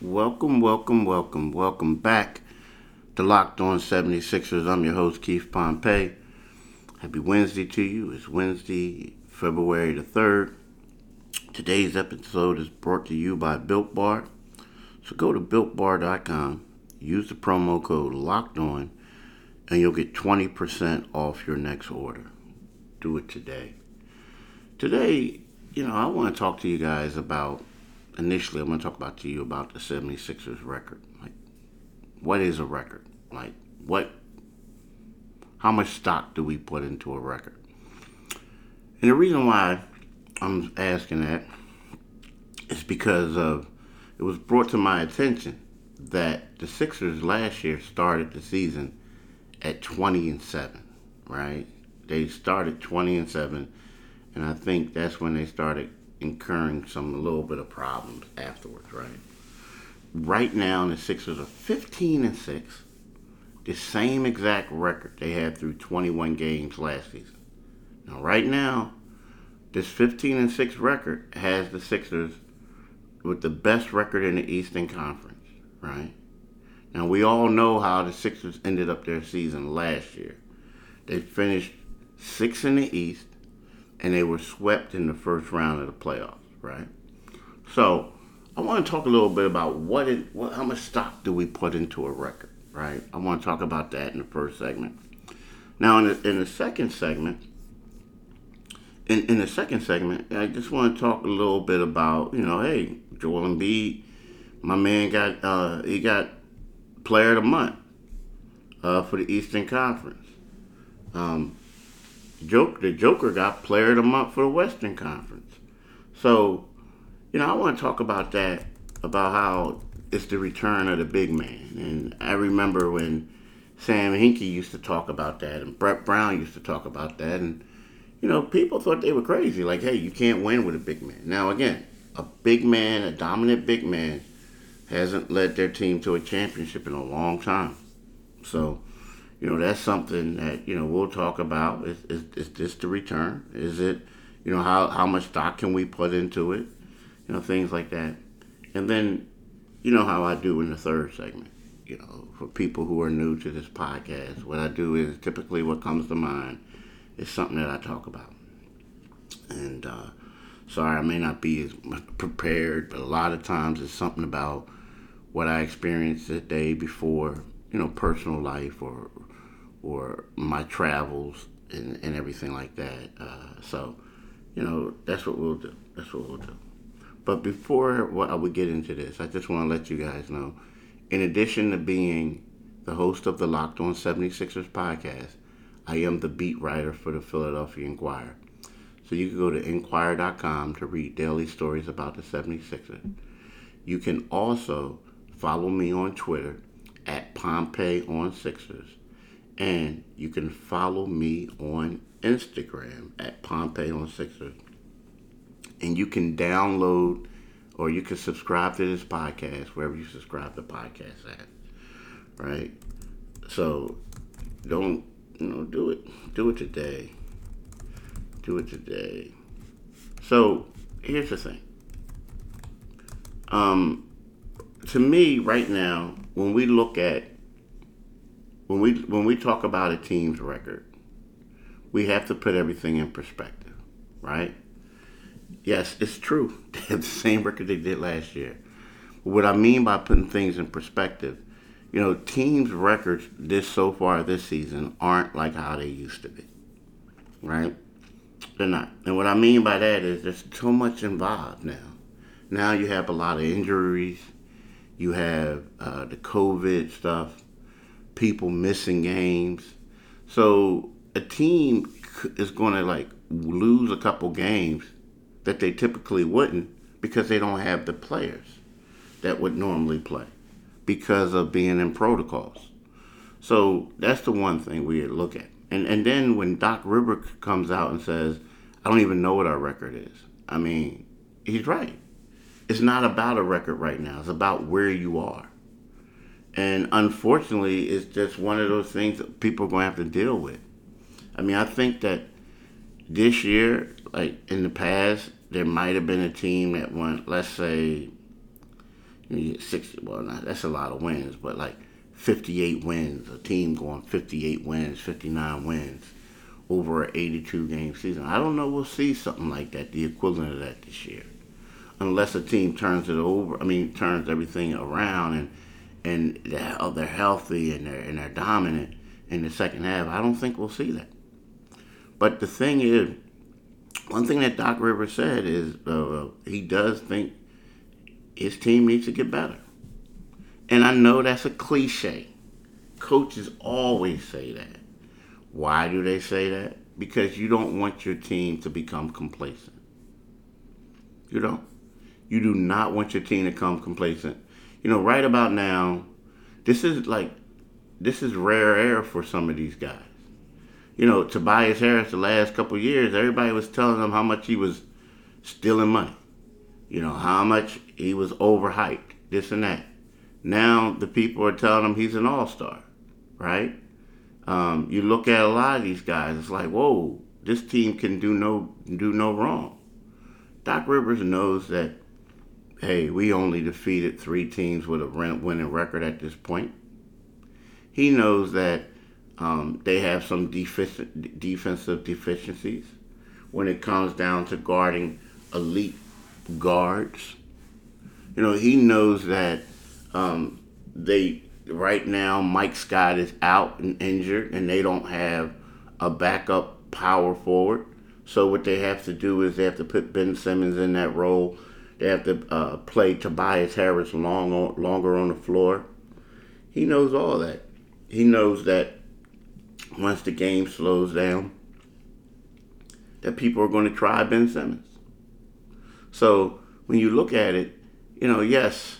Welcome back to Locked On 76ers. I'm your host, Keith Pompey. Happy Wednesday to you. It's Wednesday, February the 3rd. Today's episode is brought to you by Built Bar. So go to BuiltBar.com, use the promo code LOCKEDON, and you'll get 20% off your next order. Do it today. Today, I want to talk to you guys about, initially, I want to talk about to you about the 76ers record. Like, what is a record? Like, what? How much stock do we put into a record? And the reason why I'm asking that is because it was brought to my attention that the Sixers last year started the season at 20-7, right? They started 20-7, and I think that's when they started incurring a little bit of problems afterwards, right? Right now, the Sixers are 15-6, the same exact record they had through 21 games last season. Now, right now, this 15-6 record has the Sixers with the best record in the Eastern Conference, right? Now, we all know how the Sixers ended up their season last year. They finished 6th in the East, and they were swept in the first round of the playoffs, right? So, I want to talk a little bit about how much stock do we put into a record, right? I want to talk about that in the first segment. Now, in the second segment, I just want to talk a little bit about, hey, Joel Embiid, my man got Player of the Month for the Eastern Conference. The Joker got Player of the Month for the Western Conference. So, I want to talk about that, about how it's the return of the big man. And I remember when Sam Hinkie used to talk about that, and Brett Brown used to talk about that, and people thought they were crazy. Like, hey, you can't win with a big man. Now, again, a dominant big man, hasn't led their team to a championship in a long time. So, that's something that, we'll talk about. Is this the return? Is it, how much stock can we put into it? Things like that. And then, how I do in the third segment. For people who are new to this podcast, what I do is typically what comes to mind is something that I talk about. And sorry, I may not be as prepared, but a lot of times it's something about what I experienced the day before, personal life or my travels and everything like that. So, that's what we'll do. But I would get into this, I just want to let you guys know, in addition to being the host of the Locked On 76ers podcast, I am the beat writer for the Philadelphia Inquirer. So you can go to Inquirer.com to read daily stories about the 76ers. You can also follow me on Twitter at PompeyOnSixers. And you can follow me on Instagram at PompeyOnSixers. And you can download or you can subscribe to this podcast wherever you subscribe to podcasts at. Right? So don't, do it. Do it today. So, here's the thing. To me, right now, when we talk about a team's record, we have to put everything in perspective, right? Yes, it's true. They have the same record they did last year. But what I mean by putting things in perspective, teams' records so far this season aren't like how they used to be, right? They're not. And what I mean by that is there's so much involved now. Now you have a lot of injuries. You have the COVID stuff, people missing games. So a team is going to lose a couple games that they typically wouldn't because they don't have the players that would normally play because of being in protocols. So that's the one thing we look at. And then when Doc Rivers comes out and says, I don't even know what our record is. I mean, he's right. It's not about a record right now. It's about where you are. And unfortunately, it's just one of those things that people are going to have to deal with. I mean, I think that this year, in the past, there might have been a team that won, let's say, you get 60. Well, not, that's a lot of wins, but like 58 wins, a team going 58 wins, 59 wins over an 82-game season. I don't know we'll see something like that, the equivalent of that this year, unless a team turns it over. I mean, turns everything around and they're healthy and they're dominant in the second half. I don't think we'll see that. But the thing is, one thing that Doc Rivers said is he does think his team needs to get better. And I know that's a cliche. Coaches always say that. Why do they say that? Because you don't want your team to become complacent. You don't. You do not want your team to become complacent. You know, right about now, this is rare air for some of these guys. You know, Tobias Harris, the last couple of years, everybody was telling him how much he was stealing money. You know, how much he was overhyped, this and that. Now the people are telling him he's an all-star, right? You look at a lot of these guys, it's like, whoa, this team can do no wrong. Doc Rivers knows that, hey, we only defeated 3 teams with a winning record at this point. He knows that they have some defensive deficiencies when it comes down to guarding elite guards. You know, he knows that right now Mike Scott is out and injured, and they don't have a backup power forward. So what they have to do is they have to put Ben Simmons in that role. They have to play Tobias Harris longer on the floor. He knows all that. He knows that once the game slows down, that people are going to try Ben Simmons. So when you look at it, you know, yes,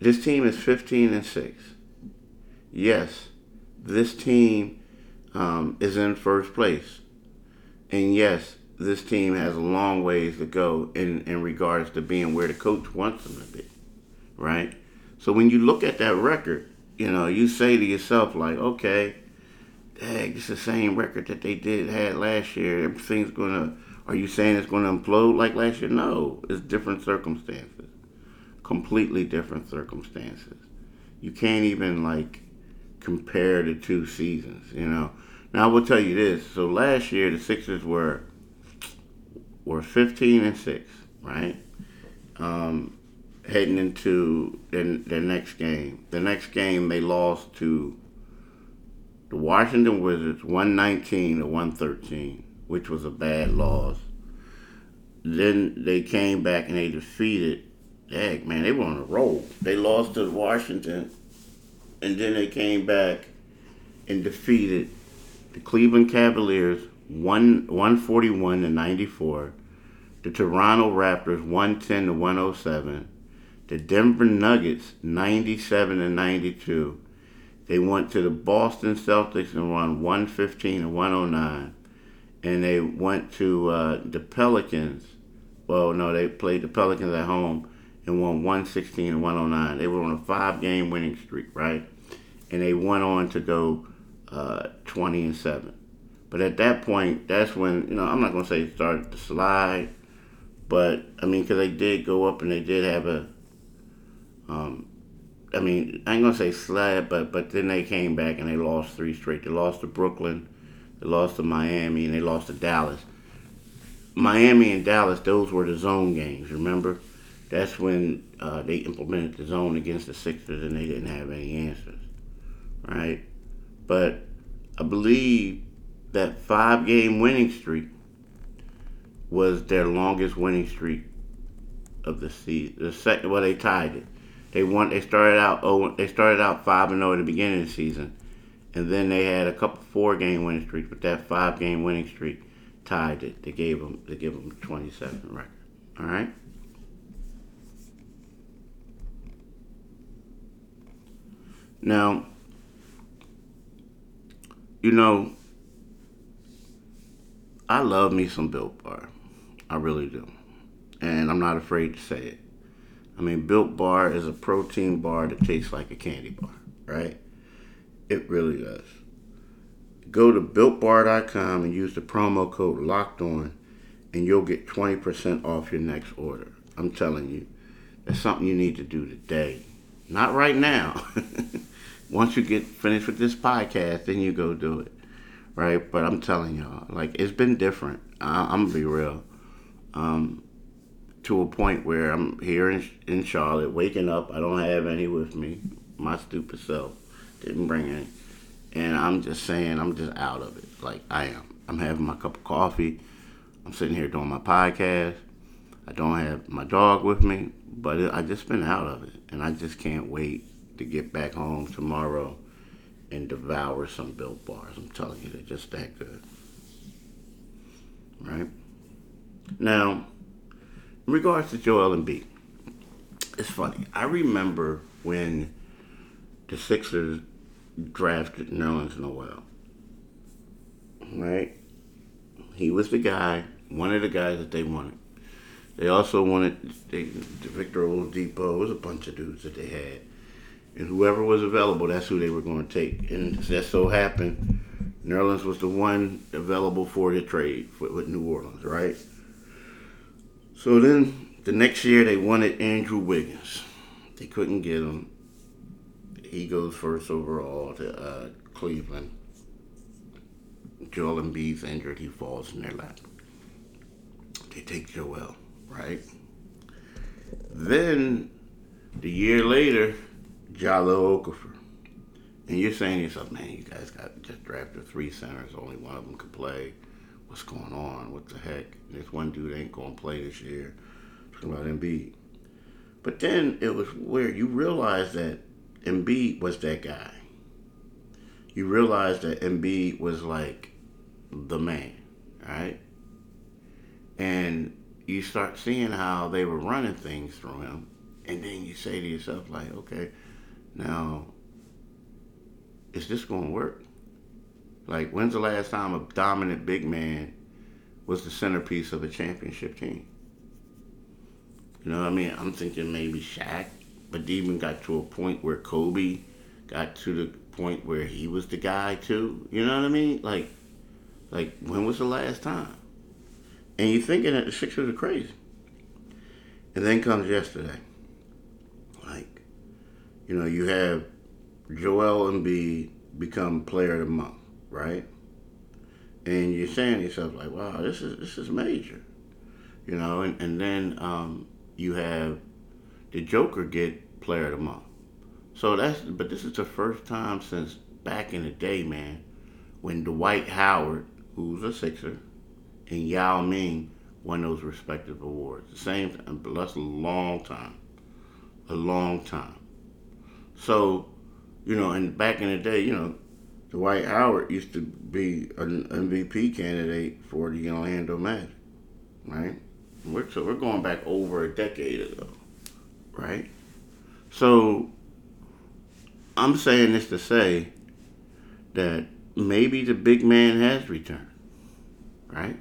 this team is 15-6. Yes, this team is in first place. And yes, this team has a long ways to go in regards to being where the coach wants them to be, right? So when you look at that record, you know, you say to yourself, like, okay, dang, it's the same record that they had last year. Everything's going to, are you saying it's going to implode like last year? No, it's different circumstances. Completely different circumstances. You can't even, like, compare the two seasons, you know. Now, I will tell you this. So last year, the Sixers were 15-6, right? Heading into their next game. The next game, they lost to the Washington Wizards 119-113, which was a bad loss. Then they came back and they defeated. Dang, man, they were on a roll. They lost to Washington, and then they came back and defeated the Cleveland Cavaliers 141-94, the Toronto Raptors 110-107, the Denver Nuggets 97-92. They went to the Boston Celtics and won 115-109, and they went to the Pelicans. Well, no, they played the Pelicans at home and won 116-109. They were on a 5-game winning streak, right? And they went on to go 20-7. But at that point, that's when, you know, I'm not going to say it started to slide, but, I mean, because they did go up and they did have a, I mean, I ain't going to say slide, but then they came back and they lost 3 straight. They lost to Brooklyn, they lost to Miami, and they lost to Dallas. Miami and Dallas, those were the zone games, remember? That's when they implemented the zone against the Sixers and they didn't have any answers, right? But I believe that 5-game winning streak was their longest winning streak of the season. The second, well, they tied it. They started out 5-0 at the beginning of the season, and then they had a couple 4-game winning streaks. But that 5-game winning streak tied it. They gave them a 27 record. All right. Now, you know, I love me some Built Bar. I really do. And I'm not afraid to say it. I mean, Built Bar is a protein bar that tastes like a candy bar, right? It really does. Go to BuiltBar.com and use the promo code LOCKEDON, and you'll get 20% off your next order. I'm telling you, That's something you need to do today. Not right now. Once you get finished with this podcast, then you go do it, right? But I'm telling y'all, like, it's been different. I'm going to be real. To a point where I'm here in Charlotte, waking up. I don't have any with me. My stupid self didn't bring any. And I'm just saying, I'm just out of it. Like, I am. I'm having my cup of coffee. I'm sitting here doing my podcast. I don't have my dog with me, but I just been out of it. And I just can't wait to get back home tomorrow and devour some Built Bars. I'm telling you, they're just that good. Right? Now, in regards to Joel Embiid, it's funny. I remember when the Sixers drafted Nerlens Noel, right? He was the guy, one of the guys that they wanted. They also wanted Victor Oladipo. It was a bunch of dudes that they had. And whoever was available, that's who they were going to take. And that so happened, Nerlens was the one available for the trade with New Orleans, right? So then the next year they wanted Andrew Wiggins. They couldn't get him. He goes first overall to Cleveland. Joel Embiid's injured. He falls in their lap. They take Joel, right? Then the year later, Jahlil Okafor. And you're saying to yourself, man, you guys got just drafted 3 centers. Only one of them could play. What's going on? What the heck? This one dude ain't going to play this year. Talking about Embiid. But then it was weird. You realize that Embiid was that guy. You realize that Embiid was like the man, right? And you start seeing how they were running things through him. And then you say to yourself, like, okay, now, is this going to work? Like, when's the last time a dominant big man was the centerpiece of a championship team? You know what I mean? I'm thinking maybe Shaq, but even got to a point where Kobe got to the point where he was the guy, too. You know what I mean? Like when was the last time? And you're thinking that the Sixers are crazy. And then comes yesterday. Like, you know, you have Joel Embiid become player of the month, right? And you're saying to yourself, like, wow, this is major. You know, and then you have the Joker get player of the month. So but this is the first time since back in the day, man, when Dwight Howard, who's a Sixer, and Yao Ming won those respective awards. The same time, but that's a long time. A long time. So, you know, and back in the day, you know, Dwight Howard used to be an MVP candidate for the Orlando Magic, right? So we're going back over a decade ago, right? So I'm saying this to say that maybe the big man has returned, right?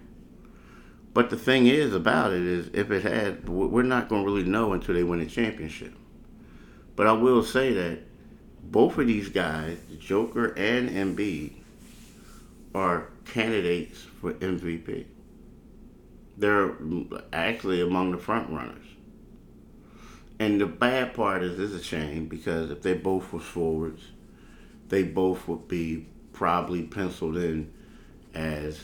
But the thing is about it is if it had, we're not going to really know until they win a championship. But I will say that both of these guys, the Joker and Embiid, are candidates for MVP. They're actually among the front runners. And the bad part is it's a shame because if they both were forwards, they both would be probably penciled in as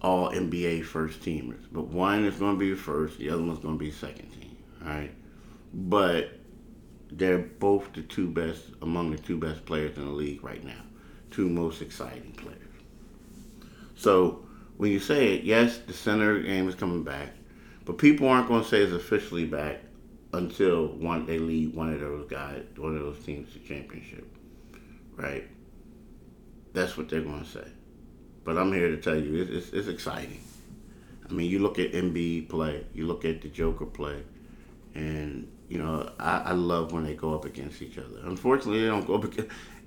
all NBA first teamers. But one is going to be first, the other one's going to be second team, right? But they're both the two best, among the two best players in the league right now. Two most exciting players. So, when you say it, yes, the center game is coming back, but people aren't going to say it's officially back until they lead one of those guys, one of those teams to championship, right? That's what they're going to say. But I'm here to tell you, it's exciting. I mean, you look at Embiid play, you look at the Joker play, and you know, I love when they go up against each other. Unfortunately, they don't go up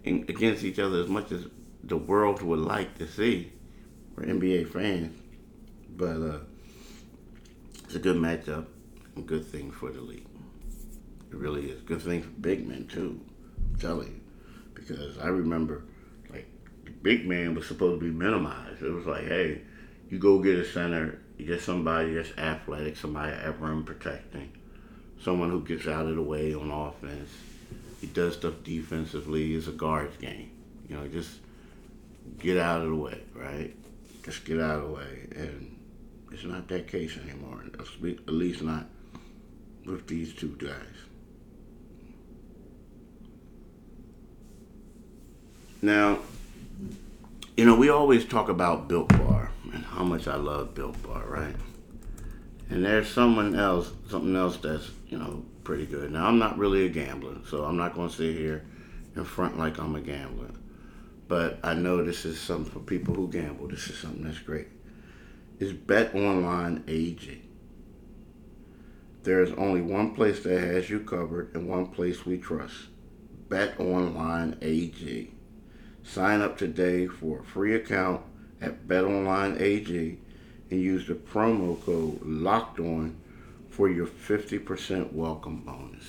against each other as much as the world would like to see for NBA fans. But it's a good matchup and good thing for the league. It really is. Good thing for big men, too. I'm telling you. Because I remember, like, the big man was supposed to be minimized. It was like, hey, you go get a center, you get somebody that's athletic, somebody that rim protecting. someone who gets out of the way on offense. He does stuff defensively. It's a guard's game. You know, just get out of the way, right? Just get out of the way. And it's not that case anymore, at least not with these two guys. Now, you know, we always talk about Built Bar and how much I love Built Bar, right? And there's something else that's, you know, pretty good. Now, I'm not really a gambler, so I'm not going to sit here in front like I'm a gambler. But I know this is something for people who gamble. This is something that's great. It's BetOnlineAG. There is only one place that has you covered and one place we trust. BetOnlineAG. Sign up today for a free account at BetOnlineAG and use the promo code LOCKEDON for your 50% welcome bonus.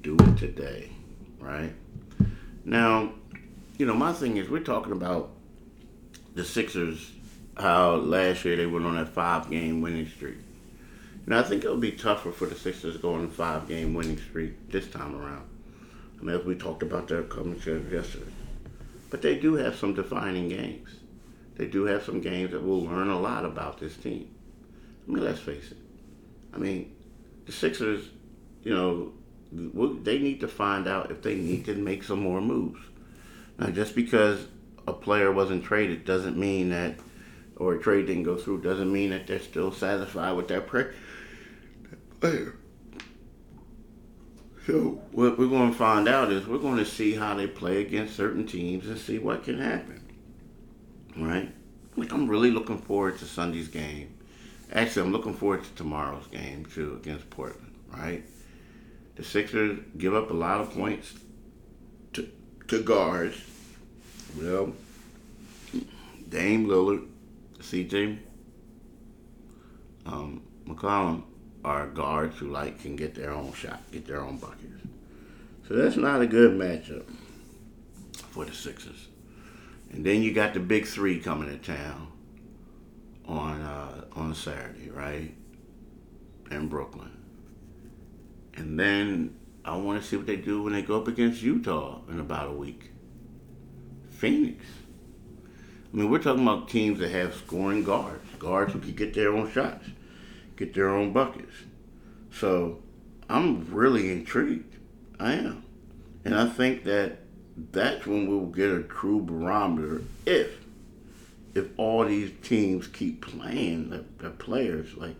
Do it today, right? Now, you know, my thing is we're talking about the Sixers, how last year they went on that 5-game winning streak. And I think it would be tougher for the Sixers to go on a 5-game winning streak this time around. I mean, as we talked about their coming yesterday. But they do have some defining games. They do have some games that we'll learn a lot about this team. I mean, let's face it. I mean, the Sixers, you know, they need to find out if they need to make some more moves. Now, just because a player wasn't traded doesn't mean that, or a trade didn't go through, doesn't mean that they're still satisfied with that player. So what we're going to find out is we're going to see how they play against certain teams and see what can happen. Right? Like, I'm really looking forward to Sunday's game. Actually, I'm looking forward to tomorrow's game, too, against Portland. Right? The Sixers give up a lot of points to guards. Well, Dame Lillard, CJ McCollum are guards who, like, can get their own shot, get their own buckets. So that's not a good matchup for the Sixers. And then you got the big three coming to town on Saturday, right, in Brooklyn. And then I want to see what they do when they go up against Utah in about a week. Phoenix. I mean, we're talking about teams that have scoring guards, guards who can get their own shots, get their own buckets. So I'm really intrigued. I am. And I think that's when we'll get a true barometer if all these teams keep playing the players, like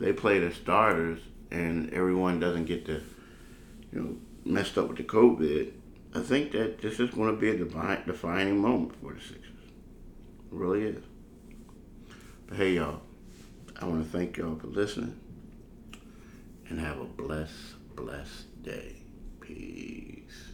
they play the starters and everyone doesn't get the, you know, messed up with the COVID. I think that this is going to be a defining moment for the Sixers. It really is. But hey, y'all, I want to thank y'all for listening and have a blessed, blessed day. Peace.